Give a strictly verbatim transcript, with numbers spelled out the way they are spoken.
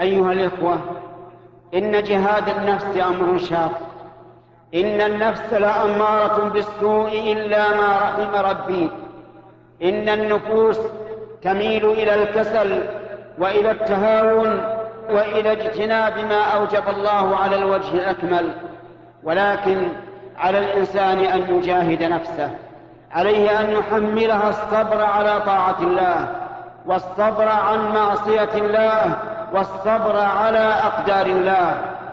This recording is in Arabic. أيها الإخوة، إن جهاد النفس أمر شاق. إن النفس لأمارة بالسوء إلا ما رحم ربي. إن النفوس تميل إلى الكسل وإلى التهاون وإلى اجتناب ما أوجب الله على الوجه الأكمل، ولكن على الإنسان أن يجاهد نفسه. عليه أن يحملها الصبر على طاعة الله، والصبر عن معصية الله، والصبر على أقدار الله.